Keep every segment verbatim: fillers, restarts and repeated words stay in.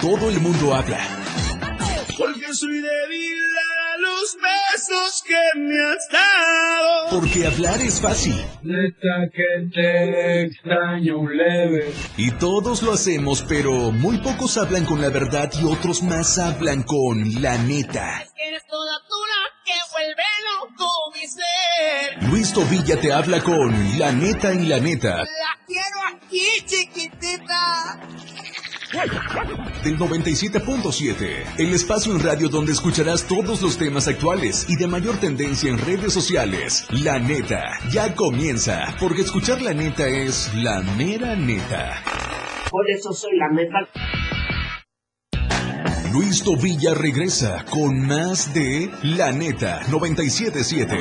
Todo el mundo habla. Porque soy débil a los besos que me has dado. Porque hablar es fácil. Neta que te extraño un leve. Y todos lo hacemos, pero muy pocos hablan con la verdad y otros más hablan con la neta. Es que eres toda dura que vuelve loco mi ser. Luis Tovilla te habla con la neta y la neta. La quiero aquí, chiquitita. Del noventa y siete punto siete, el espacio en radio donde escucharás todos los temas actuales y de mayor tendencia en redes sociales. La neta, ya comienza, porque escuchar la neta es la mera neta. Por eso soy la neta. Luis Tovilla regresa con más de La Neta noventa y siete punto siete.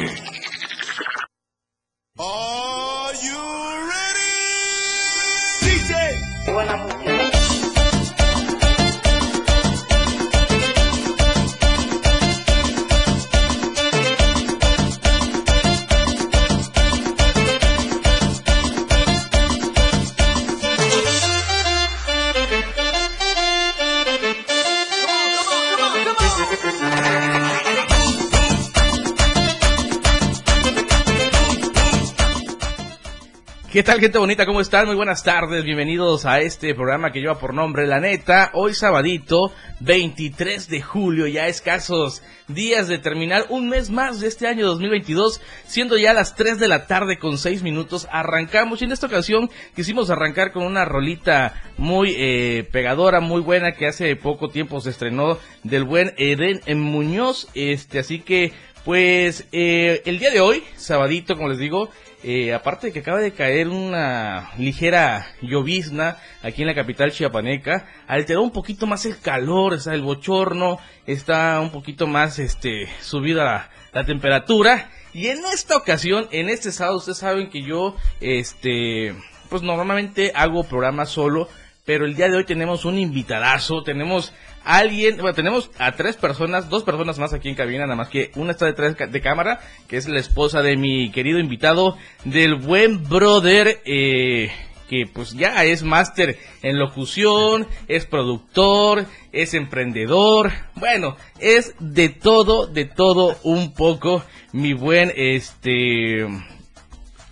¿Qué tal, gente bonita? ¿Cómo están? Muy buenas tardes, bienvenidos a este programa que lleva por nombre La Neta. Hoy sabadito, veintitrés de julio, ya escasos días de terminar un mes más de este año dos mil veintidós, siendo ya las tres de la tarde con seis minutos, arrancamos. Y en esta ocasión quisimos arrancar con una rolita muy eh, pegadora, muy buena, que hace poco tiempo se estrenó del buen Edén Muñoz, este, así que pues eh, el día de hoy, sabadito, como les digo, Eh, aparte de que acaba de caer una ligera llovizna aquí en la capital chiapaneca, alteró un poquito más el calor, está el bochorno, está un poquito más este subida la, la temperatura. Y en esta ocasión, en este sábado, ustedes saben que yo este pues normalmente hago programas solo, pero el día de hoy tenemos un invitadazo, tenemos alguien, bueno, tenemos a tres personas, dos personas más aquí en cabina, nada más que una está detrás de cámara, que es la esposa de mi querido invitado, del buen brother, eh, que pues ya es máster en locución, es productor, es emprendedor, bueno, es de todo, de todo un poco, mi buen, este...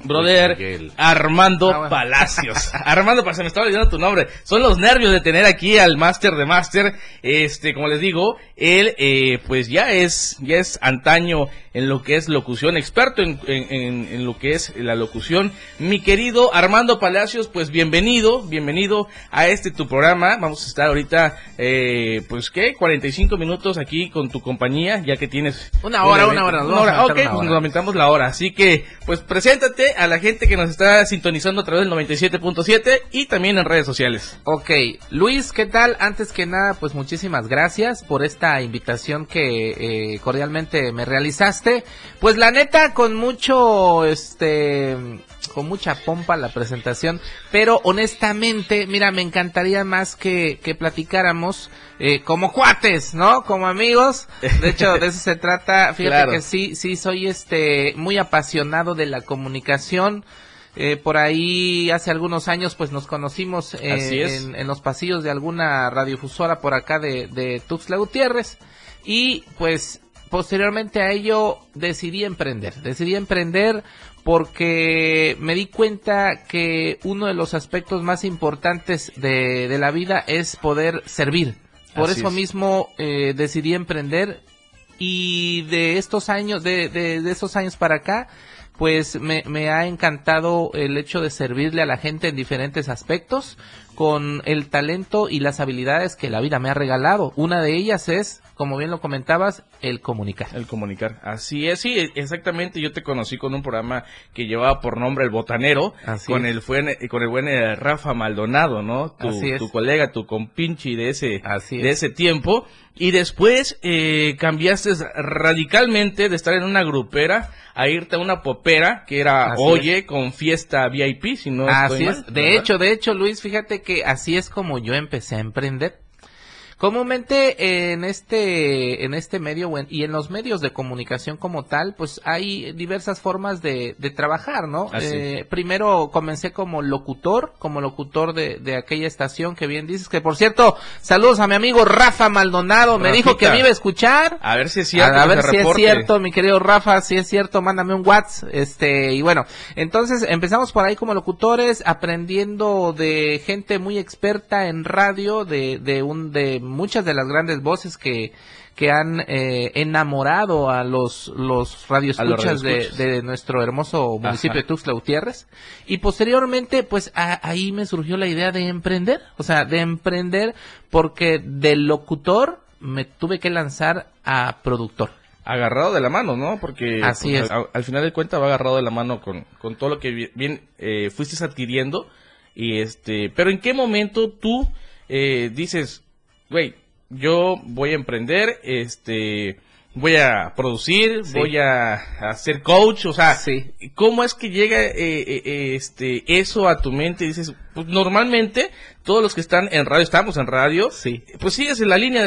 brother, Miguel. Armando ah, bueno. Palacios. Armando Palacios, me estaba olvidando tu nombre. Son los nervios de tener aquí al máster de máster. Este, como les digo, él eh, pues ya es ya es antaño en lo que es locución, experto en, en, en, en lo que es la locución. Mi querido Armando Palacios, pues bienvenido, bienvenido a este tu programa. Vamos a estar ahorita, eh, pues ¿qué? cuarenta y cinco minutos aquí con tu compañía, ya que tienes... Una hora, una, una hora. Una hora, ok, una hora. Pues nos aumentamos la hora. Así que, pues preséntate a la gente que nos está sintonizando a través del noventa y siete punto siete y también en redes sociales. Ok, Luis, ¿qué tal? Antes que nada, pues muchísimas gracias por esta invitación que eh, cordialmente me realizaste. Pues la neta, con mucho, este, con mucha pompa la presentación, pero honestamente, mira, me encantaría más que, que platicáramos eh, como cuates, ¿no? Como amigos. De hecho, de eso se trata. Fíjate claro. que sí, sí, soy este muy apasionado de la comunicación. Eh, por ahí hace algunos años pues nos conocimos eh, en, en los pasillos de alguna radiofusora por acá de, de Tuxtla Gutiérrez y pues posteriormente a ello decidí emprender, decidí emprender porque me di cuenta que uno de los aspectos más importantes de, de la vida es poder servir, por Así eso es. mismo eh, decidí emprender y de estos años, de, de, de estos años para acá pues me, me ha encantado el hecho de servirle a la gente en diferentes aspectos con el talento y las habilidades que la vida me ha regalado. Una de ellas es, como bien lo comentabas, el comunicar. El comunicar, así es, sí, exactamente. Yo te conocí con un programa que llevaba por nombre El Botanero, así con, el buen, con el buen Rafa Maldonado, ¿no? Tu, así es. Tu colega, tu compinche de ese, así es. de ese tiempo. Y después eh, cambiaste radicalmente de estar en una grupera a irte a una popera, que era así Oye, es. con Fiesta V I P, si no así estoy mal, es. De ¿verdad? hecho, de hecho, Luis, fíjate que así es como yo empecé a emprender. Comúnmente en este en este medio y en los medios de comunicación como tal, pues hay diversas formas de, de trabajar, ¿no? Eh, primero comencé como locutor, como locutor de, de aquella estación que bien dices, que por cierto, saludos a mi amigo Rafa Maldonado, Rafita. Me dijo que me iba a escuchar. A ver si es cierto. A, a ver si reporte. Es cierto, mi querido Rafa, si es cierto, mándame un WhatsApp. Este, y bueno, entonces empezamos por ahí como locutores, aprendiendo de gente muy experta en radio, de, de un... de muchas de las grandes voces que, que han eh, enamorado a los, los radioescuchas de, de nuestro hermoso municipio, ajá, de Tuxtla Gutiérrez. Y posteriormente, pues a, ahí me surgió la idea de emprender, o sea, de emprender, porque de locutor me tuve que lanzar a productor. Agarrado de la mano, ¿no? Porque así es. Al, al final de cuentas va agarrado de la mano con, con todo lo que bien eh, fuiste adquiriendo. Y este, pero ¿en qué momento tú eh, dices... güey, yo voy a emprender, este, voy a producir, sí, voy a, a ser coach, o sea, sí, ¿cómo es que llega eh, eh, este eso a tu mente? Dices, pues normalmente todos los que están en radio, estamos en radio, sí, pues sigues en la línea,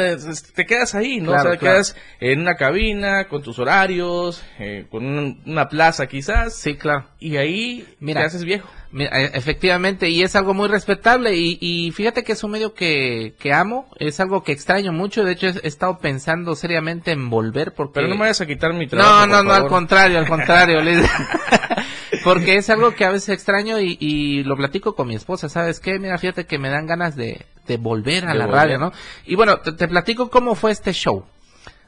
te quedas ahí, ¿no? Claro, o sea, claro, quedas en una cabina, con tus horarios, eh, con una, una plaza quizás. Sí, claro. Y ahí mira, te haces viejo. Mira, efectivamente, y es algo muy respetable, y, y fíjate que es un medio que, que amo, es algo que extraño mucho, de hecho he estado pensando seriamente en volver, porque... Pero no me vayas a quitar mi trabajo. No, no, no, favor. al contrario, al contrario, porque es algo que a veces extraño y, y lo platico con mi esposa, ¿sabes qué? Mira, fíjate que me dan ganas de, de volver a de la volver. radio, ¿no? Y bueno, te, te platico cómo fue este show.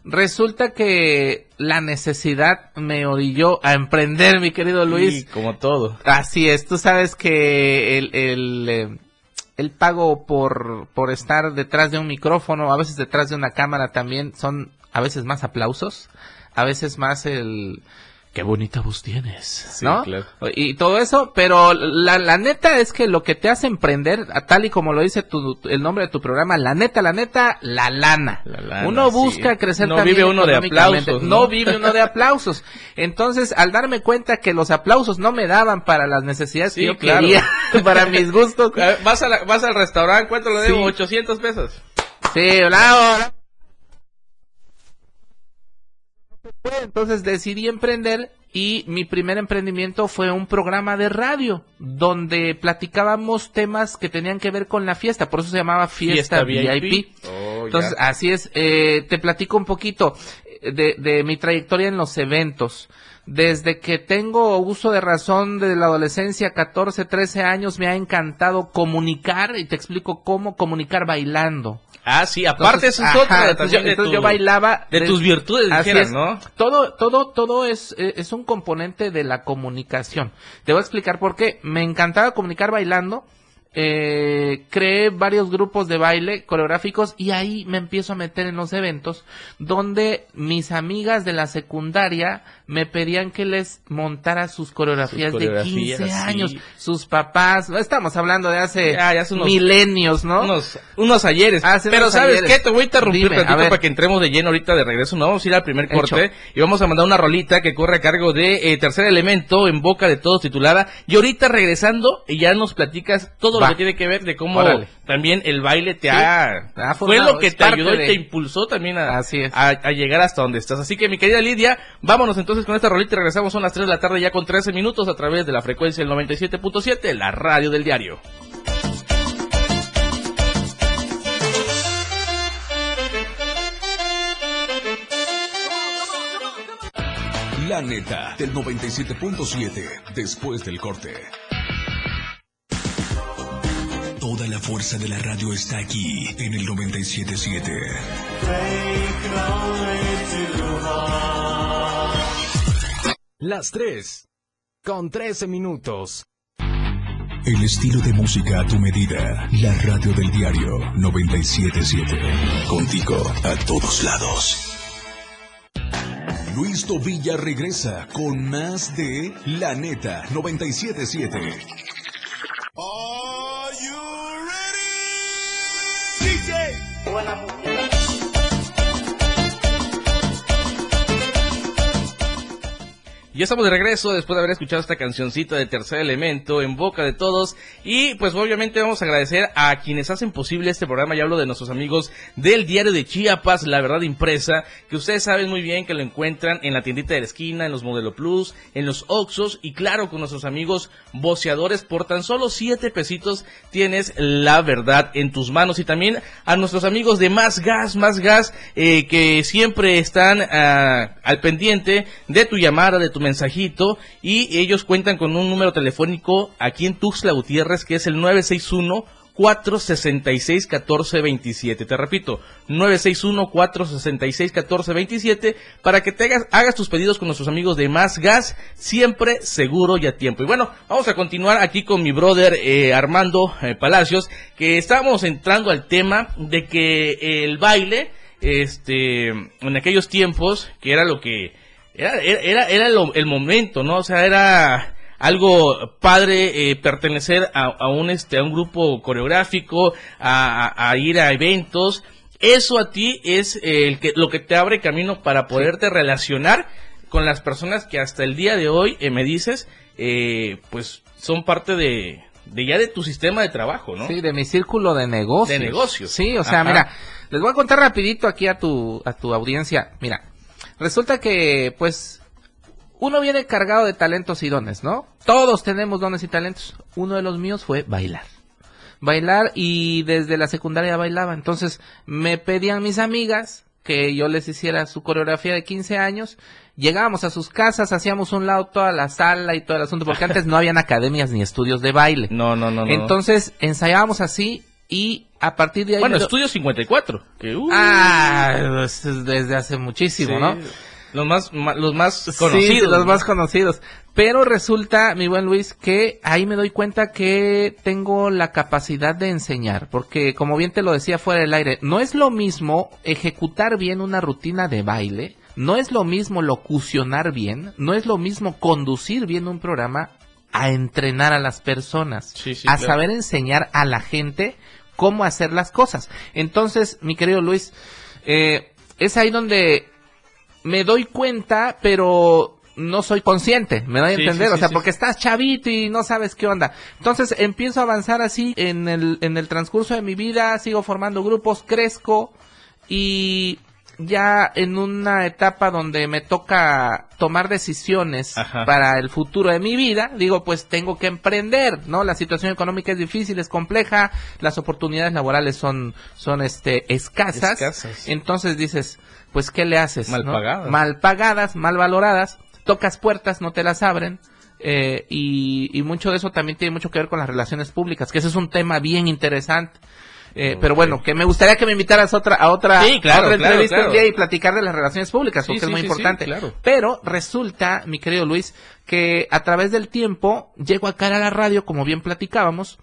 Resulta que la necesidad me orilló a emprender, mi querido Luis. Sí, como todo. Así es, tú sabes que el, el, el pago por, por estar detrás de un micrófono, a veces detrás de una cámara también, son a veces más aplausos, a veces más el... qué bonita voz tienes, sí, ¿no? Claro. Y todo eso, pero la, la neta es que lo que te hace emprender, tal y como lo dice tu, el nombre de tu programa, la neta, la neta, la lana. La lana uno busca, sí, crecer no también vive uno de aplausos, ¿no? No vive uno de aplausos. Entonces, al darme cuenta que los aplausos no me daban para las necesidades, sí, que yo, claro, quería, para mis gustos. Ver, vas, a la, vas al restaurante, ¿cuánto le debo? Sí. ochocientos pesos. Sí, bravo, bravo. Entonces decidí emprender y mi primer emprendimiento fue un programa de radio donde platicábamos temas que tenían que ver con la fiesta, por eso se llamaba Fiesta, Fiesta V I P. V I P. Oh, entonces, ya, así es, eh, te platico un poquito de, de mi trayectoria en los eventos. Desde que tengo uso de razón de la adolescencia, catorce, trece años, me ha encantado comunicar y te explico cómo comunicar bailando. Ah, sí, aparte entonces, eso es otra. Entonces, de entonces tu, yo bailaba... De, de tus virtudes, dijeras, ¿no? Todo, todo, todo es, es un componente de la comunicación. Te voy a explicar por qué. Me encantaba comunicar bailando. Eh, creé varios grupos de baile coreográficos y ahí me empiezo a meter en los eventos donde mis amigas de la secundaria me pedían que les montara sus coreografías, sus coreografías de quince años, sí, sus papás, no estamos hablando de hace ya, ya unos, milenios, ¿no? Unos, unos ayeres, hace pero unos ¿sabes ayeres? qué? Te voy a interrumpir tantito para que entremos de lleno ahorita de regreso, nos vamos a ir al primer corte. Hecho. Y vamos a mandar una rolita que corre a cargo de eh, Tercer Elemento, En Boca de Todos, titulada, y ahorita regresando ya nos platicas todo lo que tiene que ver de cómo, órale, también el baile te, sí, ha, te ha formado, fue lo que te ayudó de... y te impulsó también a, así es, a, a llegar hasta donde estás. Así que mi querida Lidia, vámonos entonces con esta rolita y regresamos a las tres de la tarde ya con trece minutos a través de la frecuencia del noventa y siete punto siete, la radio del diario. La neta del noventa y siete punto siete, después del corte. Toda la fuerza de la radio está aquí, en el noventa y siete punto siete. Las tres, con trece minutos. El estilo de música a tu medida. La radio del diario, noventa y siete punto siete. Contigo, a todos lados. Luis Tovilla regresa con más de La Neta, noventa y siete punto siete. ¡Oh! Ya estamos de regreso después de haber escuchado esta cancioncita de Tercer Elemento en boca de todos. Y pues obviamente vamos a agradecer a quienes hacen posible este programa. Ya hablo de nuestros amigos del Diario de Chiapas, La Verdad Impresa, que ustedes saben muy bien que lo encuentran en la tiendita de la esquina, en los Modelo Plus, en los Oxxos y claro, con nuestros amigos voceadores. Por tan solo siete pesitos tienes la verdad en tus manos. Y también a nuestros amigos de Más Gas, Más Gas, eh, que siempre están uh, al pendiente de tu llamada, de tu mensajito, y ellos cuentan con un número telefónico aquí en Tuxtla Gutiérrez que es el nueve seis uno, cuatro seis seis, uno cuatro dos siete. Te repito, nueve seis uno, cuatro seis seis, uno cuatro dos siete, para que te hagas, hagas tus pedidos con nuestros amigos de Más Gas, siempre seguro y a tiempo. Y bueno, vamos a continuar aquí con mi brother eh, Armando eh, Palacios, que estábamos entrando al tema de que el baile, este, en aquellos tiempos, que era lo que Era, era, era el, el momento, ¿no? O sea, era algo padre eh, pertenecer a, a un este a un grupo coreográfico, a, a, a ir a eventos. Eso a ti es eh, el que, lo que te abre camino para poderte sí. relacionar con las personas que hasta el día de hoy, eh, me dices, eh, pues son parte de, de ya de tu sistema de trabajo, ¿no? Sí, de mi círculo de negocios. De negocios. Sí, o sea, ajá. Mira, les voy a contar rapidito aquí a tu, a tu audiencia, mira. Resulta que, pues, uno viene cargado de talentos y dones, ¿no? Todos tenemos dones y talentos. Uno de los míos fue bailar. Bailar, y desde la secundaria bailaba. Entonces, me pedían mis amigas que yo les hiciera su coreografía de quince años. Llegábamos a sus casas, hacíamos un lado toda la sala y todo el asunto, porque antes no habían academias ni estudios de baile. No, no, no. Entonces, no. ensayábamos así. Y a partir de ahí... Bueno, Estudio cincuenta y cuatro. Que, uh, ah, desde hace muchísimo, sí, ¿no? Los más, los más conocidos. Sí, los ¿no? más conocidos. Pero resulta, mi buen Luis, que ahí me doy cuenta que tengo la capacidad de enseñar. Porque, como bien te lo decía fuera del aire, no es lo mismo ejecutar bien una rutina de baile. No es lo mismo locucionar bien. No es lo mismo conducir bien un programa a entrenar a las personas. Sí, sí, a claro. saber enseñar a la gente cómo hacer las cosas. Entonces, mi querido Luis, eh, es ahí donde me doy cuenta, pero no soy consciente, me doy a entender, sí, sí, o sea, sí, porque sí. estás chavito y no sabes qué onda. Entonces, empiezo a avanzar así en el, en el transcurso de mi vida, sigo formando grupos, crezco, y ya en una etapa donde me toca tomar decisiones Ajá. para el futuro de mi vida, digo, pues tengo que emprender, ¿no? La situación económica es difícil, es compleja, las oportunidades laborales son son este escasas. escasas. Entonces dices, pues ¿qué le haces? Mal ¿no? pagadas. Mal pagadas, mal valoradas, tocas puertas, no te las abren. Eh, y, y mucho de eso también tiene mucho que ver con las relaciones públicas, que ese es un tema bien interesante. Eh, okay. Pero bueno, que me gustaría que me invitaras otra, a otra, sí, claro, a otra claro, entrevista claro. un día y platicar de las relaciones públicas, porque sí, es muy sí, importante. Sí, claro. Pero resulta, mi querido Luis, que a través del tiempo llego acá a la radio, como bien platicábamos,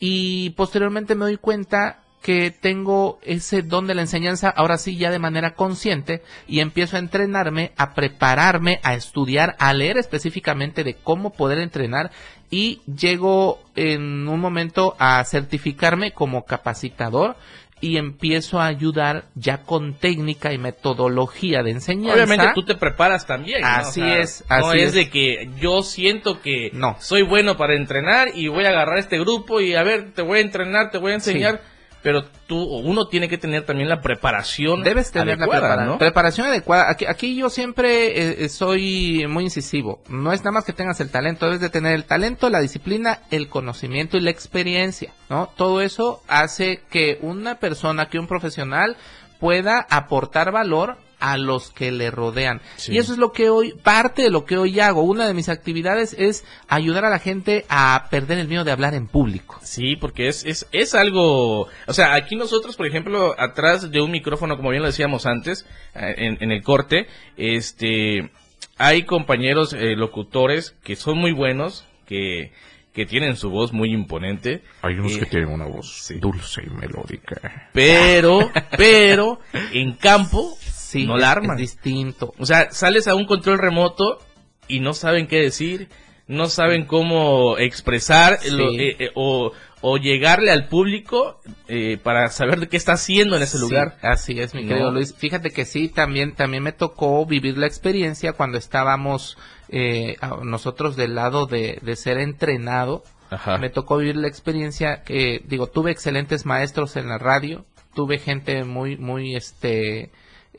y posteriormente me doy cuenta que tengo ese don de la enseñanza, ahora sí ya de manera consciente, y empiezo a entrenarme, a prepararme, a estudiar, a leer específicamente de cómo poder entrenar, y llego en un momento a certificarme como capacitador y empiezo a ayudar ya con técnica y metodología de enseñanza. Obviamente tú te preparas también, ¿no? Así o sea, es, así no es. No es de que yo siento que no. soy bueno para entrenar y voy a agarrar este grupo y a ver, te voy a entrenar, te voy a enseñar... Sí. Pero tú, uno tiene que tener también la preparación Debes tener adecuada, la preparación, ¿no? preparación adecuada. Aquí, aquí yo siempre eh, soy muy incisivo. No es nada más que tengas el talento, debes de tener el talento, la disciplina, el conocimiento y la experiencia, ¿no? Todo eso hace que una persona, que un profesional pueda aportar valor a los que le rodean. Sí. Y eso es lo que hoy, parte de lo que hoy hago. Una de mis actividades es ayudar a la gente a perder el miedo de hablar en público. Sí, porque es, es, es algo, o sea, aquí nosotros, por ejemplo, atrás de un micrófono, como bien lo decíamos antes, en, en el corte, este, hay compañeros eh, locutores que son muy buenos, que, que tienen su voz muy imponente. Hay unos eh, que tienen una voz sí. dulce y melódica. Pero, pero, en campo... Sí, no la arman. Es distinto. O sea, sales a un control remoto y no saben qué decir, no saben cómo expresar sí. lo, eh, eh, o, o llegarle al público eh, para saber de qué está haciendo en ese sí, lugar. Así es, mi no. querido Luis. Fíjate que sí, también, también me tocó vivir la experiencia cuando estábamos eh, nosotros del lado de, de ser entrenado. Ajá. Me tocó vivir la experiencia, eh, digo, tuve excelentes maestros en la radio, tuve gente muy, muy, este...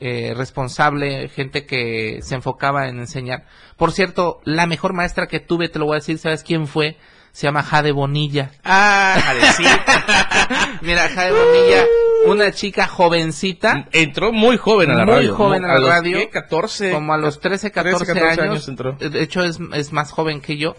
Eh, responsable, gente que se enfocaba en enseñar. Por cierto, la mejor maestra que tuve, te lo voy a decir, ¿sabes quién fue? Se llama Jade Bonilla. Ah, Jadecita. Mira, Jade Bonilla, una chica jovencita. Entró muy joven a la muy radio. Muy joven a, a la radio. ¿Qué? catorce. Como a los trece, catorce, trece, catorce años. Entró. De hecho, es, es más joven que yo.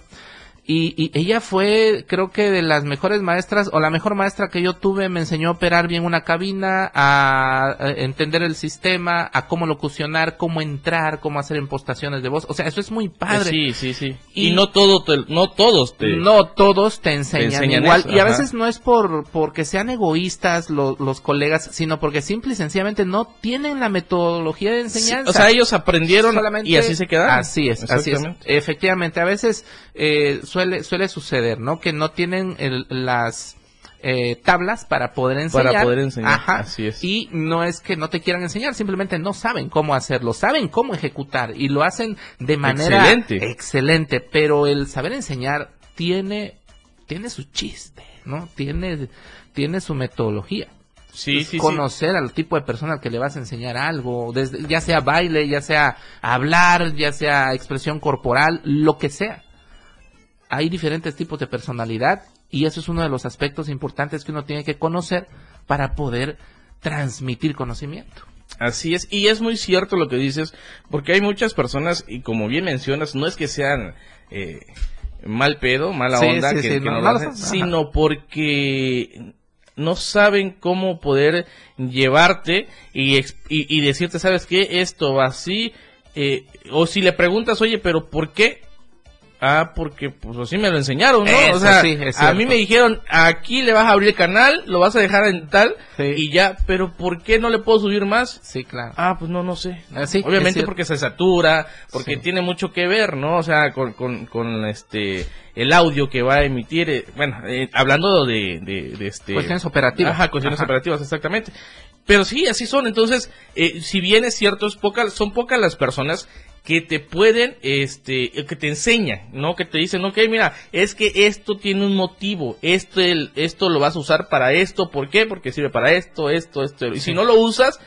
Y, y ella fue, creo que de las mejores maestras, o la mejor maestra que yo tuve, me enseñó a operar bien una cabina, a, a entender el sistema, a cómo locucionar, cómo entrar, cómo hacer impostaciones de voz. O sea, eso es muy padre. Sí, sí, sí. Y, y no todo, te, no todos te... No todos te enseñan, te enseñan igual. Eso, y a ajá. veces no es por porque sean egoístas lo, los colegas, sino porque simple y sencillamente no tienen la metodología de enseñanza. Sí, o sea, ellos aprendieron solamente, y así se quedaron. Así es, así es. Efectivamente, a veces... Eh, Suele, suele suceder, ¿no? Que no tienen el, las eh, tablas para poder enseñar. Para poder enseñar, Ajá. así es. Y no es que no te quieran enseñar, simplemente no saben cómo hacerlo, saben cómo ejecutar y lo hacen de manera... Excelente. Excelente, pero el saber enseñar tiene, tiene su chiste, ¿no? Tiene, tiene su metodología. Sí, pues sí, conocer sí. al tipo de persona al que le vas a enseñar algo, desde, ya sea baile, ya sea hablar, ya sea expresión corporal, lo que sea. Hay diferentes tipos de personalidad y eso es uno de los aspectos importantes que uno tiene que conocer para poder transmitir conocimiento. Así es, y es muy cierto lo que dices, porque hay muchas personas, y como bien mencionas, no es que sean eh, mal pedo, mala sí, onda, sí, que, sí, que no, no lo hacen, sino porque no saben cómo poder llevarte y, y, y decirte, ¿sabes qué? Esto va así, eh, o si le preguntas, oye, ¿pero por qué? Ah, porque pues así me lo enseñaron, ¿no? Eso, o sea, sí, a mí me dijeron, aquí le vas a abrir el canal, lo vas a dejar en tal, sí. y ya, pero ¿por qué no le puedo subir más? Sí, claro. Ah, pues no, no sé. Sí, obviamente porque se satura, porque sí. tiene mucho que ver, ¿no? O sea, con, con, con este, el audio que va a emitir, eh, bueno, eh, hablando de, de, de este... Cuestiones operativas. Ajá, cuestiones ajá. operativas, exactamente. Pero sí, así son, entonces, eh, si bien es cierto, es poca, son pocas las personas que te pueden, este, que te enseñan, ¿no? Que te dicen, ok, mira, es que esto tiene un motivo, esto, el, esto lo vas a usar para esto, ¿por qué? Porque sirve para esto, esto, esto, y sí. si no lo usas,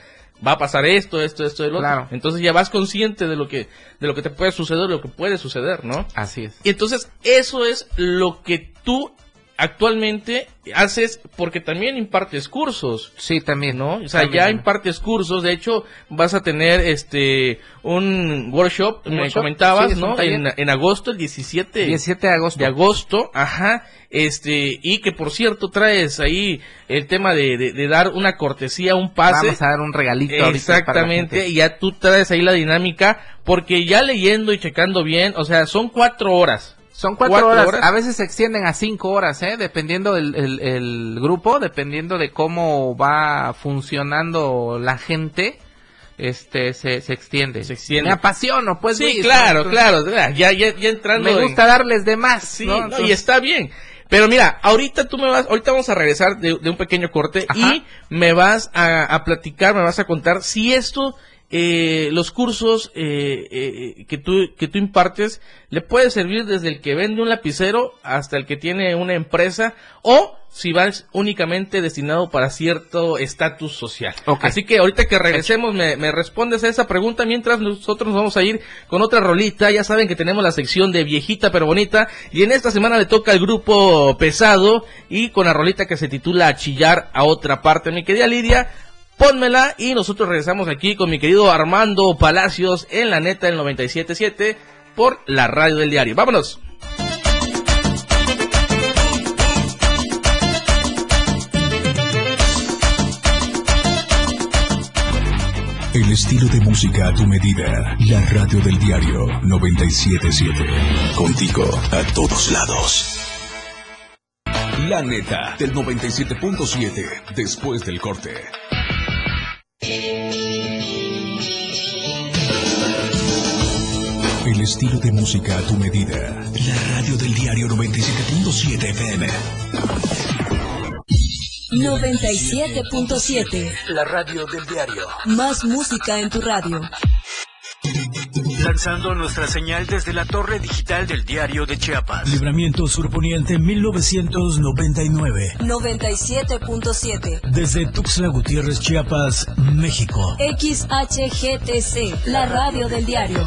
va a pasar esto, esto, esto, el otro. Claro. Entonces ya vas consciente de lo que, de lo que te puede suceder, lo que puede suceder, ¿no? Así es. Y entonces, eso es lo que tú actualmente haces, porque también impartes cursos. Sí, también, ¿no? O sea, también, ya también. impartes cursos, de hecho, vas a tener este un workshop, ¿Un me workshop? comentabas, sí, ¿no? En, en agosto, el diecisiete de agosto. Ajá. Este, y que por cierto traes ahí el tema de, de, de dar una cortesía, un pase. Vamos a dar un regalito ahorita. Exactamente, y ya tú traes ahí la dinámica, porque ya leyendo y checando bien, o sea, son cuatro horas. Son cuatro, cuatro horas. horas, a veces se extienden a cinco horas, ¿eh? Dependiendo del el, el grupo, dependiendo de cómo va funcionando la gente, este, se, se extiende. Se extiende. Me apasiono, pues. Sí, Luis, claro, ¿no? claro, ya, ya, ya entrando. Me gusta en... darles de más. Sí, ¿no? Entonces... no, y está bien. Pero mira, ahorita tú me vas, ahorita vamos a regresar de, de un pequeño corte. Ajá. Y me vas a, a platicar, me vas a contar si esto... Eh, los cursos eh, eh, que tú que tú impartes le puede servir desde el que vende un lapicero hasta el que tiene una empresa, o si vas únicamente destinado para cierto estatus social. Okay. Así que ahorita que regresemos me, me respondes a esa pregunta, mientras nosotros nos vamos a ir con otra rolita. Ya saben que tenemos la sección de viejita pero bonita, y en esta semana le toca el grupo pesado y con la rolita que se titula A Chillar a Otra Parte. Mi querida Lidia, pónmela y nosotros regresamos aquí con mi querido Armando Palacios en La Neta, el noventa y siete punto siete por la radio del diario. ¡Vámonos! El estilo de música a tu medida. La radio del diario noventa y siete punto siete. Contigo a todos lados. La Neta del noventa y siete punto siete. Después del corte. El estilo de música a tu medida. La radio del diario noventa y siete punto siete F M. noventa y siete punto siete. La radio del diario. Más música en tu radio. Lanzando nuestra señal desde la torre digital del diario de Chiapas. Libramiento Surponiente mil novecientos noventa y nueve. noventa y siete punto siete. Desde Tuxtla Gutiérrez, Chiapas, México. X H G T C, la radio del diario.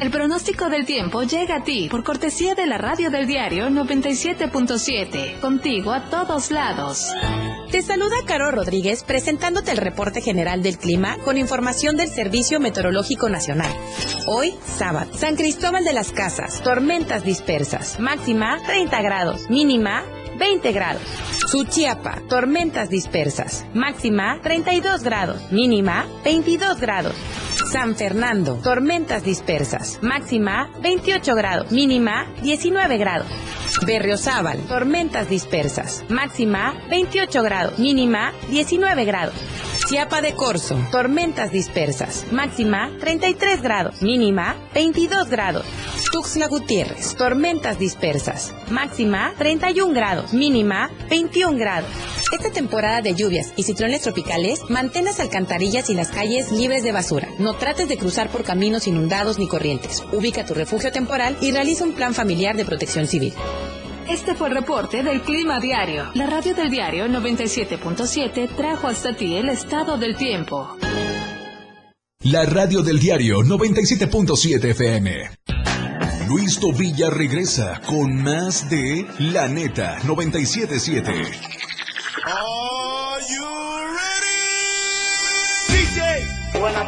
El pronóstico del tiempo llega a ti por cortesía de la radio del diario noventa y siete punto siete. Contigo a todos lados. Te saluda Carol Rodríguez presentándote el reporte general del clima con información del Servicio Meteorológico Nacional. Hoy, sábado, San Cristóbal de las Casas, tormentas dispersas, máxima treinta grados, mínima veinte grados. Suchiapa, tormentas dispersas, máxima treinta y dos grados, mínima veintidós grados. San Fernando, tormentas dispersas, máxima veintiocho grados, mínima diecinueve grados. Berriozábal, tormentas dispersas, máxima veintiocho grados, mínima diecinueve grados. Chiapa de Corzo, tormentas dispersas, máxima treinta y tres grados, mínima veintidós grados. Tuxtla Gutiérrez, tormentas dispersas, máxima treinta y un grados, mínima veintiún grados. Esta temporada de lluvias y ciclones tropicales, mantén las alcantarillas y las calles libres de basura. No trates de cruzar por caminos inundados ni corrientes. Ubica tu refugio temporal y realiza un plan familiar de protección civil. Este fue el reporte del Clima Diario. La radio del diario noventa y siete punto siete trajo hasta ti el estado del tiempo. La radio del diario noventa y siete punto siete F M. Luis Tovilla regresa con más de La Neta noventa y siete punto siete. Are you ready? D J. Buenas.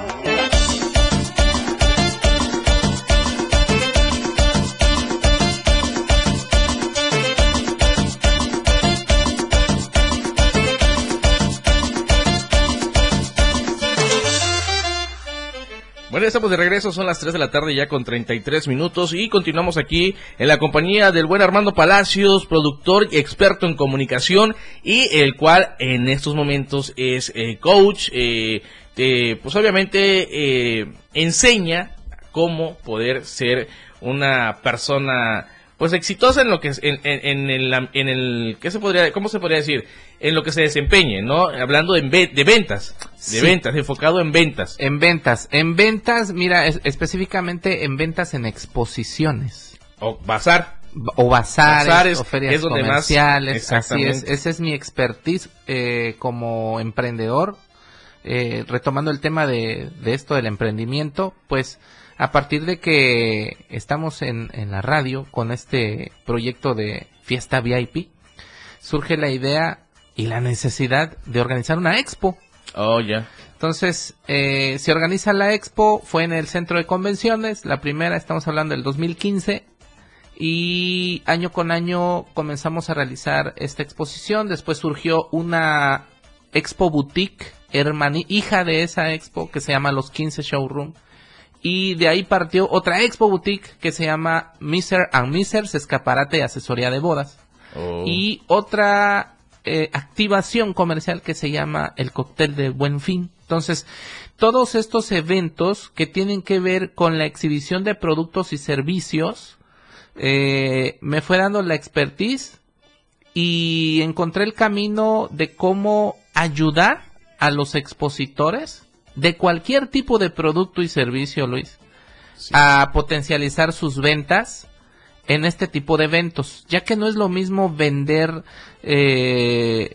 Bueno, estamos de regreso, son las tres de la tarde ya con treinta y tres minutos y continuamos aquí en la compañía del buen Armando Palacios, productor y experto en comunicación, y el cual en estos momentos es eh, coach, eh, eh, pues obviamente eh, enseña cómo poder ser una persona pues exitosa en lo que es, en, en, en el, en el ¿qué se podría, cómo se podría decir? En lo que se desempeñe, ¿no? Hablando de, ve de ventas, de sí. ventas, enfocado en ventas. En ventas, en ventas, mira, es, específicamente en ventas en exposiciones. O bazar. O bazares, bazares o ferias es donde comerciales, más, así es. Ese es mi expertise eh, como emprendedor. Eh, retomando el tema de, de esto del emprendimiento, pues a partir de que estamos en, en la radio con este proyecto de Fiesta V I P, surge la idea y la necesidad de organizar una expo. Oh, ya. Yeah. Entonces, eh, se organiza la expo, fue en el centro de convenciones, la primera, estamos hablando del dos mil quince, y año con año comenzamos a realizar esta exposición. Después surgió una expo boutique, hermani, hija de esa expo, que se llama Los quince Showroom, y de ahí partió otra expo boutique que se llama Mister and Miser's Escaparate de Asesoría de Bodas, oh. y otra Eh, activación comercial que se llama el cóctel de Buen Fin. Entonces, todos estos eventos que tienen que ver con la exhibición de productos y servicios, eh, me fue dando la expertise y encontré el camino de cómo ayudar a los expositores de cualquier tipo de producto y servicio, Luis, sí. a potencializar sus ventas en este tipo de eventos, ya que no es lo mismo vender eh,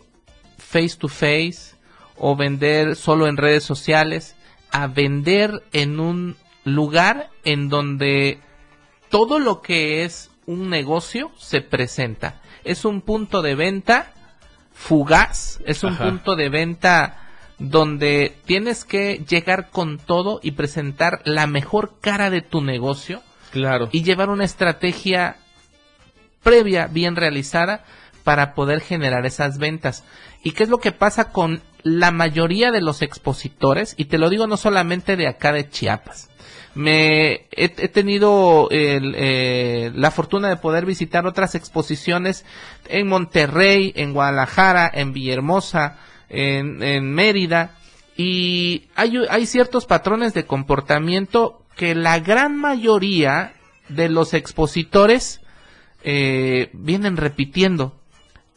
face to face o vender solo en redes sociales a vender en un lugar en donde todo lo que es un negocio se presenta. Es un punto de venta fugaz, es un Ajá. punto de venta donde tienes que llegar con todo y presentar la mejor cara de tu negocio Claro. Y llevar una estrategia previa, bien realizada, para poder generar esas ventas. ¿Y qué es lo que pasa con la mayoría de los expositores? Y te lo digo no solamente de acá de Chiapas. Me he, he tenido el, eh, la fortuna de poder visitar otras exposiciones en Monterrey, en Guadalajara, en Villahermosa, en, en Mérida. Y hay, hay ciertos patrones de comportamiento que la gran mayoría de los expositores eh, vienen repitiendo.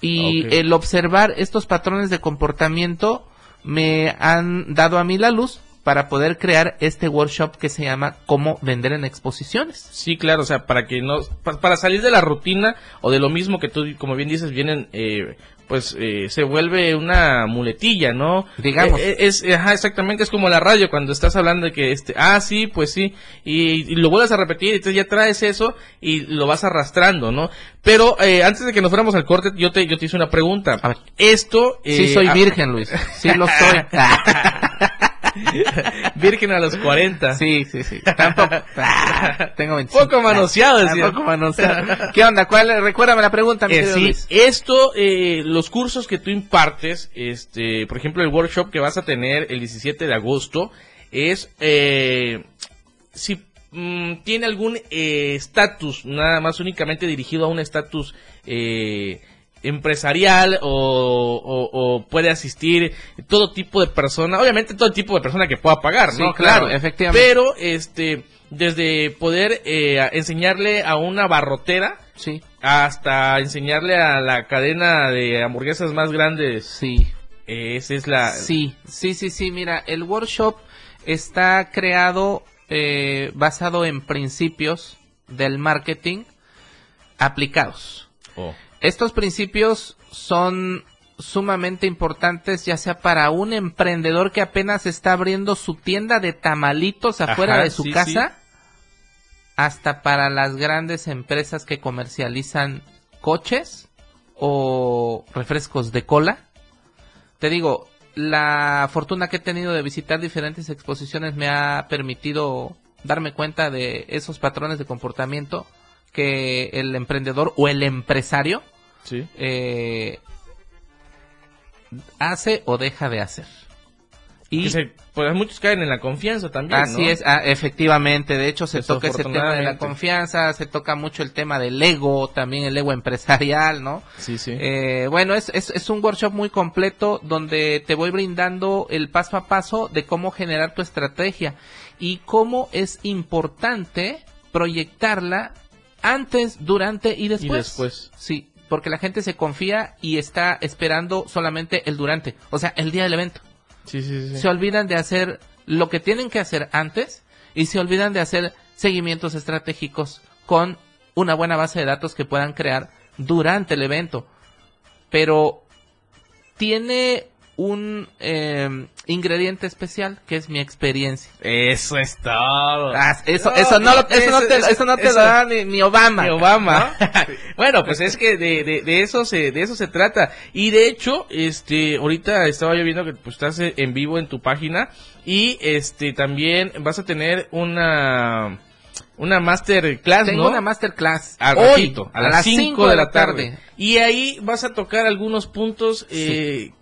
Y okay. el observar estos patrones de comportamiento me han dado a mí la luz para poder crear este workshop que se llama Cómo Vender en Exposiciones. Sí, claro, o sea, para que no, para salir de la rutina o de lo mismo que tú, como bien dices, vienen, eh, pues, eh, se vuelve una muletilla, ¿no? Digamos. Eh, es, ajá, exactamente, es como la radio cuando estás hablando de que, este, ah, sí, pues sí, y, y lo vuelves a repetir, entonces ya traes eso y lo vas arrastrando, ¿no? Pero eh, antes de que nos fuéramos al corte, yo te, yo te hice una pregunta. A ver. Esto... Eh, sí soy virgen, a... Luis, sí lo soy. Virgen a los cuarenta. Sí, sí, sí. Tampoco. Ah, tengo veinticinco. Poco manoseado, es cierto. Poco manoseado. ¿Qué onda? ¿Cuál? Recuérdame la pregunta, mi eh, querido sí, Luis. Esto, eh, los cursos que tú impartes, este, por ejemplo, el workshop que vas a tener el diecisiete de agosto, es, eh, si mm, tiene algún estatus, eh, nada más únicamente dirigido a un estatus, eh, empresarial o, o, o puede asistir todo tipo de persona, obviamente todo tipo de persona que pueda pagar, ¿no? Sí, claro, efectivamente. Pero este, desde poder eh, enseñarle a una barrotera, sí, hasta enseñarle a la cadena de hamburguesas más grandes, sí, eh, esa es la, sí, sí, sí, sí. Mira, el workshop está creado eh, basado en principios del marketing aplicados. Oh. Estos principios son sumamente importantes, ya sea para un emprendedor que apenas está abriendo su tienda de tamalitos afuera, ajá, de su sí, casa, sí, hasta para las grandes empresas que comercializan coches o refrescos de cola. Te digo, la fortuna que he tenido de visitar diferentes exposiciones me ha permitido darme cuenta de esos patrones de comportamiento que el emprendedor o el empresario, sí, eh, hace o deja de hacer. Y se, pues muchos caen en la confianza también, así, ¿no? Es, ah, efectivamente, de hecho se toca ese tema de la confianza, se toca mucho el tema del ego, también el ego empresarial, ¿no? Sí, sí. Eh, bueno, es, es, es un workshop muy completo donde te voy brindando el paso a paso de cómo generar tu estrategia y cómo es importante proyectarla antes, durante y después. Y después. Sí, porque la gente se confía y está esperando solamente el durante, o sea, el día del evento. Sí, sí, sí. Se olvidan de hacer lo que tienen que hacer antes y se olvidan de hacer seguimientos estratégicos con una buena base de datos que puedan crear durante el evento. Pero tiene un eh, ingrediente especial que es mi experiencia. Eso es todo. Ah, eso, no, eso no lo, eso, eso no te, eso, eso no te eso, lo da ni, ni Obama. Ni Obama. ¿No? Bueno, pues es que de, de, de eso se, de eso se trata. Y de hecho, este, ahorita estaba yo viendo que pues, estás en vivo en tu página y este también vas a tener una Una masterclass, Tengo ¿no? Tengo una masterclass. Al hoy, ratito, a, a las cinco de la tarde. tarde. Y ahí vas a tocar algunos puntos, eh, sí,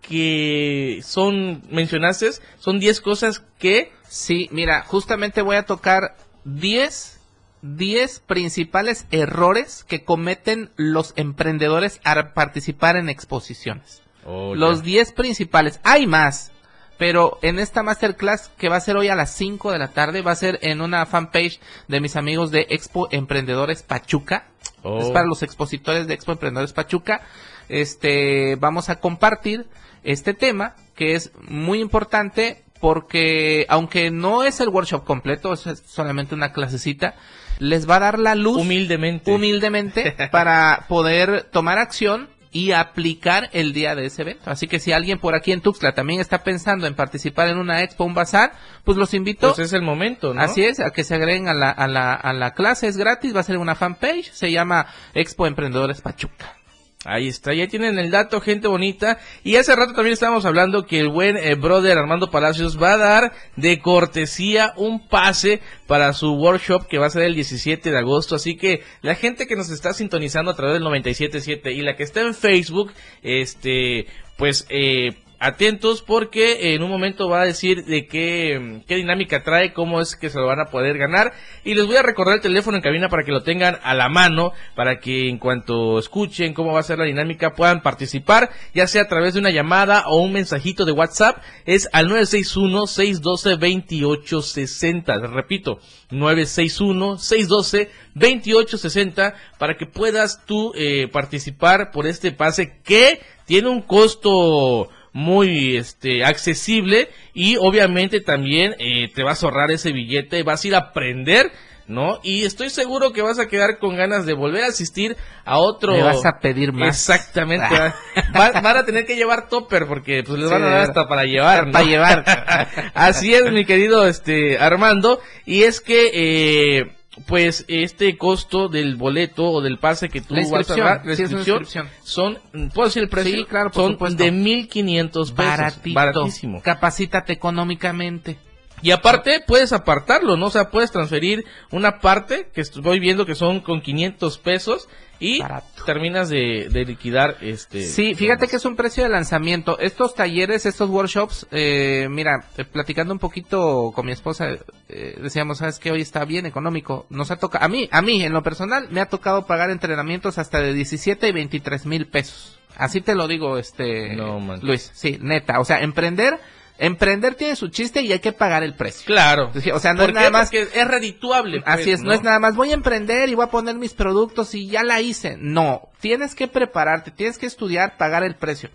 que son, mencionaste, son diez cosas que... Sí, mira, justamente voy a tocar diez, diez principales errores que cometen los emprendedores al participar en exposiciones. Oh, los diez principales, hay más, pero en esta masterclass que va a ser hoy a las cinco de la tarde, va a ser en una fanpage de mis amigos de Expo Emprendedores Pachuca. Oh. Es para los expositores de Expo Emprendedores Pachuca. Este, vamos a compartir este tema que es muy importante porque aunque no es el workshop completo, es solamente una clasecita, les va a dar la luz humildemente, humildemente para poder tomar acción y aplicar el día de ese evento. Así que si alguien por aquí en Tuxtla también está pensando en participar en una expo, un bazar, pues los invito. Pues es el momento, ¿no? Así es, a que se agreguen a la, a la, a la clase, es gratis, va a ser una fanpage, se llama Expo Emprendedores Pachuca. Ahí está, ya tienen el dato, gente bonita. Y hace rato también estábamos hablando que el buen eh, brother Armando Palacios va a dar de cortesía un pase para su workshop que va a ser el diecisiete de agosto. Así que la gente que nos está sintonizando a través del noventa y siete punto siete y la que está en Facebook, este, pues... eh atentos, porque en un momento va a decir de qué, qué dinámica trae, cómo es que se lo van a poder ganar. Y les voy a recordar el teléfono en cabina para que lo tengan a la mano, para que en cuanto escuchen cómo va a ser la dinámica puedan participar, ya sea a través de una llamada o un mensajito de WhatsApp. Es al nueve seis uno, seis uno dos, dos ocho seis cero. Repito, nueve seis uno, seis uno dos, dos ocho seis cero, para que puedas tú eh, participar por este pase que tiene un costo muy este accesible, y obviamente también eh, te vas a ahorrar ese billete, vas a ir a aprender, ¿no? Y estoy seguro que vas a quedar con ganas de volver a asistir a otro. Le vas a pedir más. Exactamente. Ah. Va, van a tener que llevar topper, porque pues les sí, van a dar hasta para llevar, ¿no? Para llevar. Así es, mi querido este Armando. Y es que eh, pues este costo del boleto o del pase que tú vas a dar, la inscripción, sí, son, ¿puedo decir el precio? Sí, claro, por son supuesto. De mil quinientos pesos. Baratito, baratísimo. Capacítate económicamente. Y aparte puedes apartarlo, ¿no? O sea, puedes transferir una parte, que estoy viendo que son con quinientos pesos, y barato. Terminas de, de liquidar este... Sí, fíjate que es un precio de lanzamiento. Estos talleres, estos workshops, eh, mira, eh, platicando un poquito con mi esposa, eh, decíamos, ¿sabes qué? Hoy está bien económico. Nos ha tocado, a mí, a mí, en lo personal, me ha tocado pagar entrenamientos hasta de diecisiete y veintitrés mil pesos. Así te lo digo, este, no, Luis. Sí, neta, o sea, emprender... Emprender tiene su chiste y hay que pagar el precio. Claro. O sea, no es nada más... Porque es redituable. Pues, así es, ¿no? No es nada más voy a emprender y voy a poner mis productos y ya la hice. No, tienes que prepararte, tienes que estudiar, pagar el precio.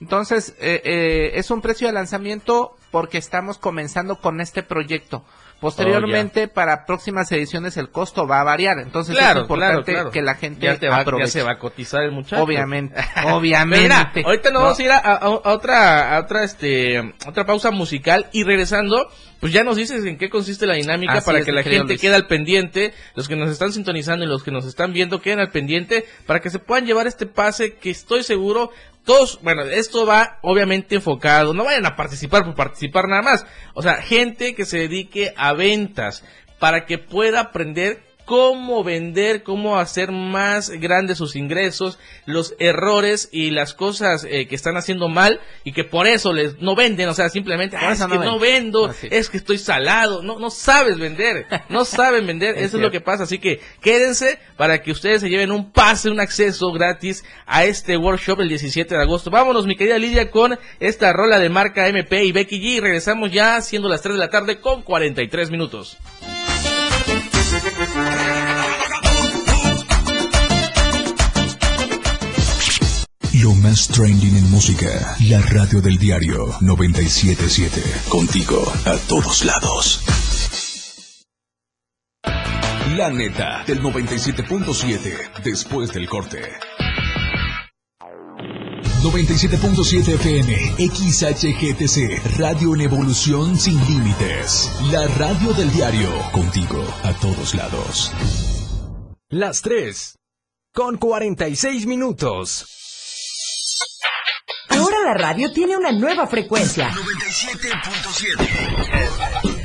Entonces, eh, eh, es un precio de lanzamiento porque estamos comenzando con este proyecto. Posteriormente, oh, para próximas ediciones el costo va a variar, entonces claro, es importante claro, claro. que la gente ya te va, aproveche. Ya se va a cotizar el muchacho. Obviamente, obviamente. Mira, ahorita nos no. vamos a ir a, a, a otra, a otra, este, otra pausa musical, y regresando, pues ya nos dices en qué consiste la dinámica. Así para es, que la gente Luis. Quede al pendiente, los que nos están sintonizando y los que nos están viendo queden al pendiente para que se puedan llevar este pase que estoy seguro... Todos, bueno, esto va obviamente enfocado, no vayan a participar por participar nada más, o sea, gente que se dedique a ventas para que pueda aprender cómo vender, cómo hacer más grandes sus ingresos, los errores y las cosas eh, que están haciendo mal y que por eso les no venden, o sea, simplemente ah, es no que vende. no vendo, ah, sí. es que estoy salado, no no sabes vender, no saben vender, es eso cierto. Es lo que pasa, así que quédense para que ustedes se lleven un pase, un acceso gratis a este workshop el diecisiete de agosto. Vámonos, mi querida Lidia, con esta rola de Marca M P y Becky G, y regresamos ya siendo las tres de la tarde con cuarenta y tres minutos. Lo más trending en música, la radio del diario noventa y siete punto siete. Contigo a todos lados. La neta del noventa y siete punto siete, después del corte. noventa y siete punto siete F M, X H G T C, radio en evolución sin límites. La radio del diario, contigo a todos lados. Las tres con cuarenta y seis minutos. Ahora la radio tiene una nueva frecuencia. noventa y siete punto siete.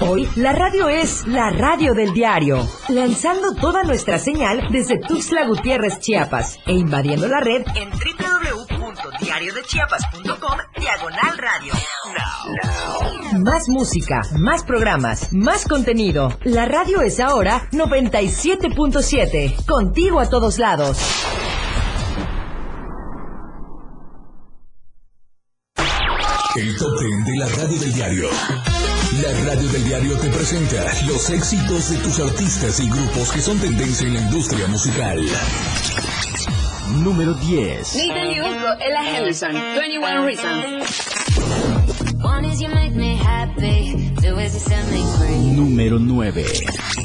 Hoy la radio es la radio del diario, lanzando toda nuestra señal desde Tuxtla Gutiérrez, Chiapas, e invadiendo la red en doble u doble u doble u punto diario de chiapas punto com diagonal radio. No, no. Más música, más programas, más contenido. La radio es ahora noventa y siete punto siete. Contigo a todos lados. El top ten de la radio del diario. La radio del diario te presenta los éxitos de tus artistas y grupos que son tendencia en la industria musical. Número diez. Nathan Liu, Ella Henderson, veintiuno Reasons. One is you make me happy, two is you set me free. Número nueve.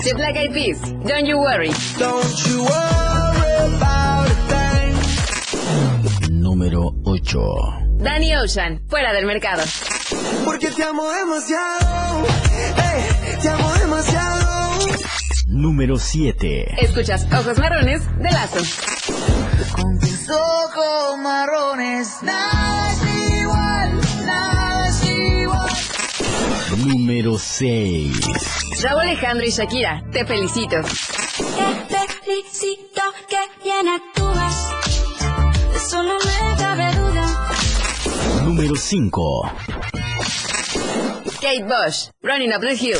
The Black Eyed Peas, Don't You Worry. Don't you worry about a thing. Número ocho. Danny Ocean, Fuera del Mercado. Porque te amo demasiado, eh, te amo demasiado. Número siete. Escuchas Ojos Marrones de Lazo. tus ojos marrones, nada es igual, nada es igual. Número seis. Raúl Alejandro y Shakira, te felicito. Que te felicito, que bien actúas, eso no me cabe duda. Número cinco. Kate Bush, Running Up the Hill.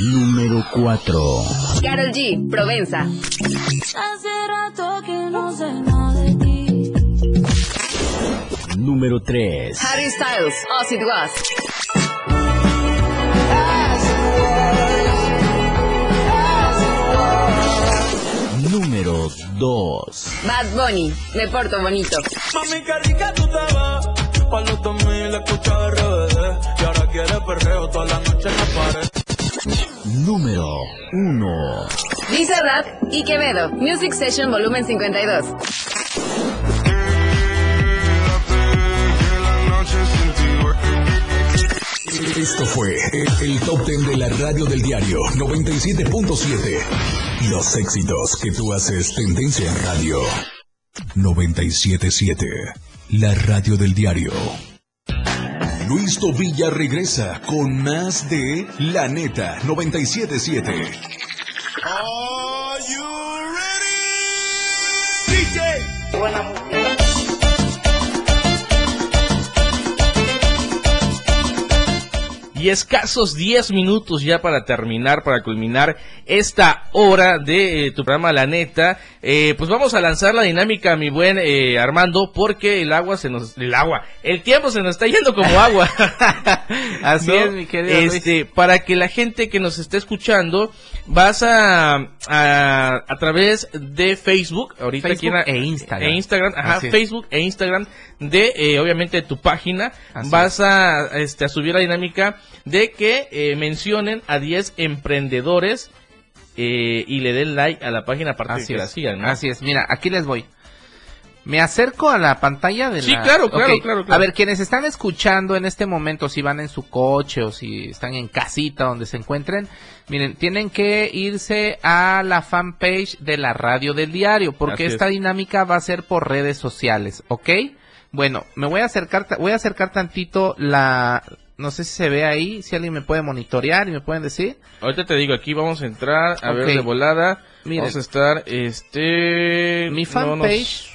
Número cuatro. Carol G, Provenza. Número tres. Harry Styles, As It Was. Número dos. Bad Bunny, Me Porto Bonito. Mami, qué rica tú te vas. Pa' los dos mil escuchaba R B D. Y ahora quiere perreo toda la noche en la pared. Número uno. Lisa Rap y Quevedo, Music Session Volumen cincuenta y dos. Esto fue el Top diez de la radio del diario noventa y siete punto siete. Los éxitos que tú haces tendencia en radio. noventa y siete punto siete. La radio del diario. Luis Tovilla regresa con más de La Neta noventa y siete punto siete. Are you ready? D J. Buena mujer. Y escasos diez minutos ya para terminar, para culminar esta hora de eh, tu programa La Neta. Eh, pues vamos a lanzar la dinámica, mi buen eh, Armando, porque el agua se nos... El agua, el tiempo se nos está yendo como agua. Así es, mi querido este, Luis. Para que la gente que nos esté escuchando, vas a a, a través de Facebook, ahorita Facebook aquí en, e Instagram. E Instagram, ajá, Facebook e Instagram de, eh, obviamente, tu página. Así vas es. a, este, a subir la dinámica de que eh, mencionen a diez emprendedores eh, y le den like a la página para que la sigan, ¿no? Así es, mira, aquí les voy. Me acerco a la pantalla de sí, la... Sí, claro, claro, okay. claro, claro. A ver, quienes están escuchando en este momento, si van en su coche o si están en casita donde se encuentren, miren, tienen que irse a la fanpage de la radio del diario, porque Así esta es. dinámica va a ser por redes sociales, ¿ok? Bueno, me voy a acercar, voy a acercar tantito la... No sé si se ve ahí, si alguien me puede monitorear y me pueden decir. Ahorita te digo, aquí vamos a entrar, a okay. ver de volada. Miren, vamos a estar, este... Mi fanpage... No nos...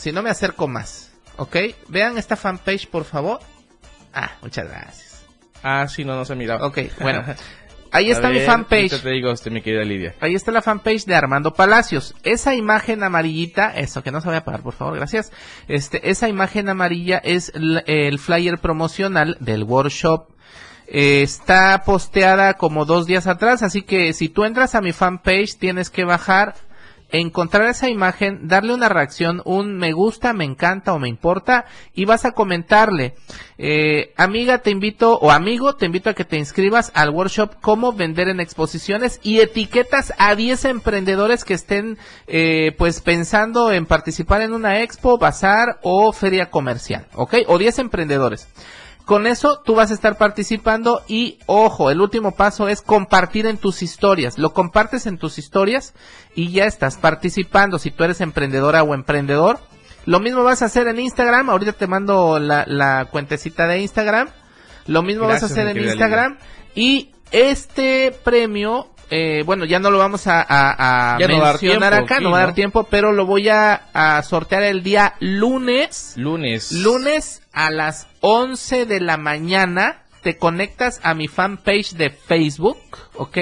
Si no me acerco más, ¿ok? Vean esta fanpage, por favor. Ah, muchas gracias. Ah, sí, no, no se miraba. Ok, bueno. Ahí está ver, mi fanpage. Te digo, usted, mi querida Lidia. Ahí está la fanpage de Armando Palacios. Esa imagen amarillita, eso, que no se vaya a apagar, por favor, gracias. Este, esa imagen amarilla es el, el flyer promocional del workshop. Eh, está posteada como dos días atrás, así que si tú entras a mi fanpage, tienes que bajar... encontrar esa imagen, darle una reacción, un me gusta, me encanta o me importa, y vas a comentarle, eh, amiga, te invito, o amigo, te invito a que te inscribas al workshop Cómo Vender en Exposiciones, y etiquetas a diez emprendedores que estén eh, pues pensando en participar en una expo, bazar o feria comercial, ¿ok? O diez emprendedores. Con eso tú vas a estar participando y, ojo, el último paso es compartir en tus historias. Lo compartes en tus historias y ya estás participando si tú eres emprendedora o emprendedor. Lo mismo vas a hacer en Instagram. Ahorita te mando la, la cuentecita de Instagram. Lo mismo Gracias, vas a hacer en Instagram. Y este premio, eh, bueno, ya no lo vamos a, a, a mencionar tiempo, acá, sí, no va a dar tiempo, pero lo voy a, a sortear el día lunes. Lunes. Lunes a las once de la mañana te conectas a mi fanpage de Facebook, ¿ok?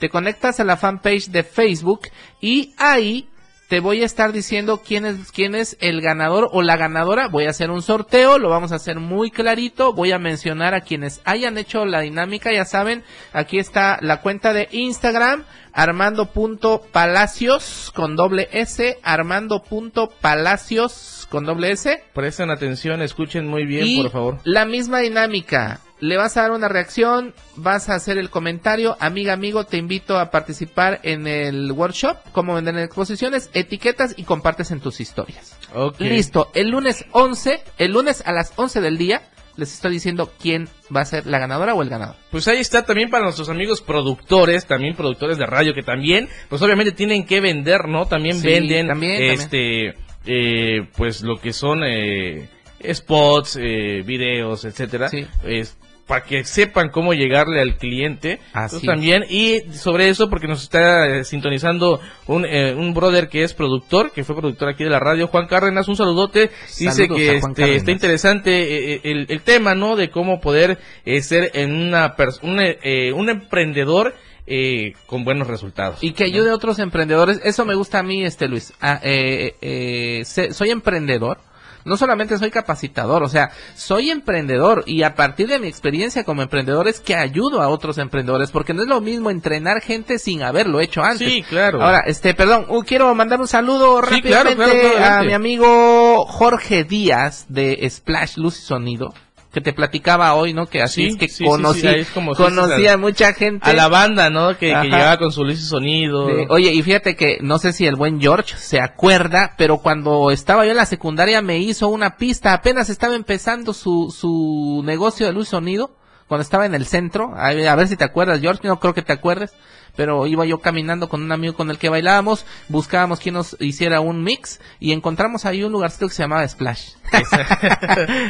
Te conectas a la fanpage de Facebook y ahí te voy a estar diciendo quién es, quién es el ganador o la ganadora. Voy a hacer un sorteo, lo vamos a hacer muy clarito. Voy a mencionar a quienes hayan hecho la dinámica, ya saben, aquí está la cuenta de Instagram, armando.palacios con doble S, armando.palacios con doble S. Presten atención, escuchen muy bien, y por favor. La misma dinámica. Le vas a dar una reacción, vas a hacer el comentario. Amiga, amigo, te invito a participar en el workshop, Cómo Vender en Exposiciones, etiquetas y compartes en tus historias. Okay. Listo. El lunes once, el lunes a las once del día, les estoy diciendo quién va a ser la ganadora o el ganador. Pues ahí está también para nuestros amigos productores, también productores de radio, que también, pues obviamente tienen que vender, ¿no? También sí, venden, también, este, también. Eh, pues lo que son eh, spots, eh, videos, etcétera, sí. es, para que sepan cómo llegarle al cliente. Así Entonces, también, y sobre eso, porque nos está eh, sintonizando un, eh, un brother que es productor, que fue productor aquí de la radio, Juan Cárdenas, un saludote. Saludos. Dice que este, está interesante eh, el, el tema, ¿no? De cómo poder eh, ser en una un, eh, un emprendedor eh, con buenos resultados. Y que ayude ¿no? a otros emprendedores. Eso me gusta a mí, este Luis. Ah, eh, eh, eh, soy emprendedor. No solamente soy capacitador, o sea, soy emprendedor, y a partir de mi experiencia como emprendedor es que ayudo a otros emprendedores, porque no es lo mismo entrenar gente sin haberlo hecho antes. Sí, claro. Ahora, este, perdón, uh, quiero mandar un saludo sí, rápidamente claro, claro, claro, a mi amigo Jorge Díaz de Splash Luz y Sonido, que te platicaba hoy, ¿no? Que así sí, es que sí, conocí, sí, sí, es como conocí sí, a mucha gente. A la banda, ¿no? Que, que llegaba con su Luis y Sonido. Sí. Oye, y fíjate que no sé si el buen George se acuerda, pero cuando estaba yo en la secundaria me hizo una pista. Apenas estaba empezando su, su negocio de Luis y Sonido, cuando estaba en el centro. A ver, a ver si te acuerdas, George, no creo que te acuerdes. Pero iba yo caminando con un amigo con el que bailábamos, buscábamos quien nos hiciera un mix y encontramos ahí un lugarcito que se llamaba Splash.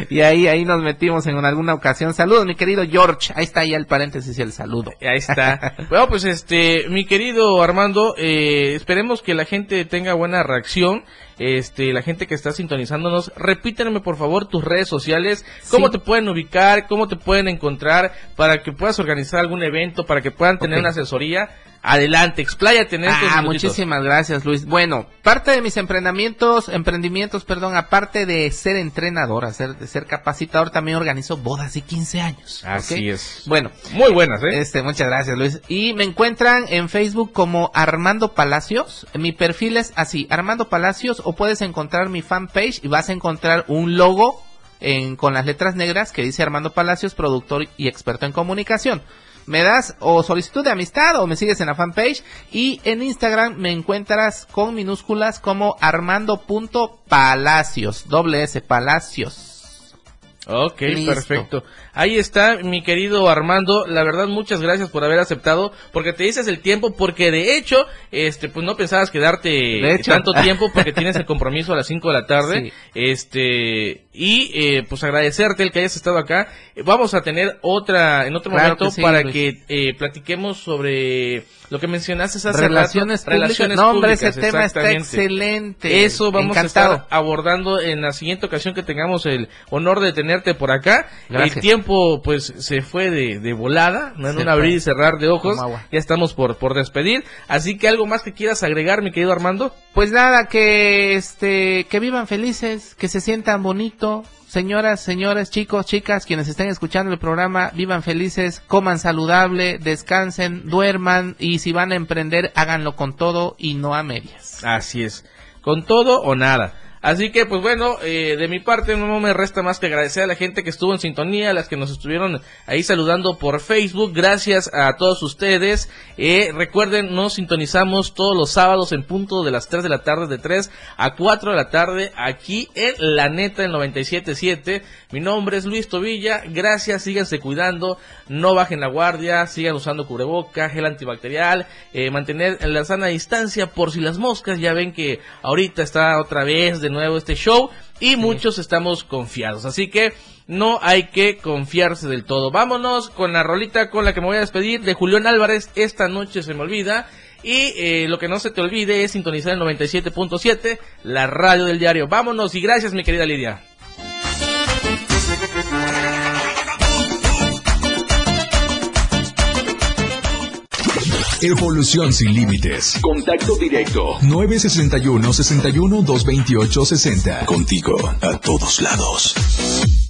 Y ahí ahí nos metimos en alguna ocasión. Saludos, mi querido George. Ahí está ya el paréntesis y el saludo. Ahí está. Bueno, pues este, mi querido Armando, eh, esperemos que la gente tenga buena reacción. Este, la gente que está sintonizándonos, repítanme por favor tus redes sociales, cómo sí. te pueden ubicar, cómo te pueden encontrar, para que puedas organizar algún evento, para que puedan tener okay. una asesoría. Adelante, expláyate en estos Ah, minutitos. Muchísimas gracias, Luis. Bueno, parte de mis emprendimientos, emprendimientos, perdón, aparte de ser entrenador, ser, de ser capacitador, también organizo bodas de quince años. Así ¿okay? es. Bueno. Muy buenas, ¿eh? Este, muchas gracias, Luis. Y me encuentran en Facebook como Armando Palacios. Mi perfil es así, Armando Palacios, o puedes encontrar mi fanpage y vas a encontrar un logo en, con las letras negras que dice Armando Palacios, productor y experto en comunicación. Me das o solicitud de amistad o me sigues en la fanpage, y en Instagram me encuentras con minúsculas como armando punto palacios, doble S, Palacios. Ok, listo. Perfecto. Ahí está, mi querido Armando. La verdad, muchas gracias por haber aceptado, porque te dices el tiempo, porque de hecho, este, pues no pensabas quedarte tanto tiempo, porque tienes el compromiso a las cinco de la tarde. Sí. Este, y eh, pues agradecerte el que hayas estado acá. Vamos a tener otra, en otro claro momento, que sí, para Luis. que eh, platiquemos sobre lo que mencionaste hace relaciones rato, públicas. Relaciones no, hombre, públicas, ese tema está excelente. Eso vamos Encantado. a estar abordando en la siguiente ocasión que tengamos el honor de tener por acá. Gracias. El tiempo pues se fue de, de volada, no en un abrir y cerrar de ojos, ya estamos por por despedir, así que algo más que quieras agregar, mi querido Armando. Pues nada, que este que vivan felices, que se sientan bonito, señoras, señores, chicos, chicas, quienes estén escuchando el programa, vivan felices, coman saludable, descansen, duerman, y si van a emprender, háganlo con todo y no a medias. Así es, con todo o nada. Así que, pues bueno, eh, de mi parte no me resta más que agradecer a la gente que estuvo en sintonía, a las que nos estuvieron ahí saludando por Facebook. Gracias a todos ustedes. Eh, recuerden, nos sintonizamos todos los sábados en punto de las tres de la tarde, de tres a cuatro de la tarde, aquí en La Neta, en noventa y siete punto siete. Mi nombre es Luis Tovilla. Gracias, síganse cuidando, no bajen la guardia, sigan usando cubreboca, gel antibacterial, eh, mantener la sana distancia por si las moscas. Ya ven que ahorita está otra vez de nuevo este show y sí. muchos estamos confiados, así que no hay que confiarse del todo. Vámonos con la rolita con la que me voy a despedir, de Julián Álvarez, Esta Noche Se Me Olvida, y eh, lo que no se te olvide es sintonizar el noventa y siete punto siete, la radio del diario. Vámonos y gracias, mi querida Lidia. Evolución sin límites. Contacto directo. nueve sesenta y uno, sesenta y uno, doscientos veintiocho, sesenta. Contigo, a todos lados.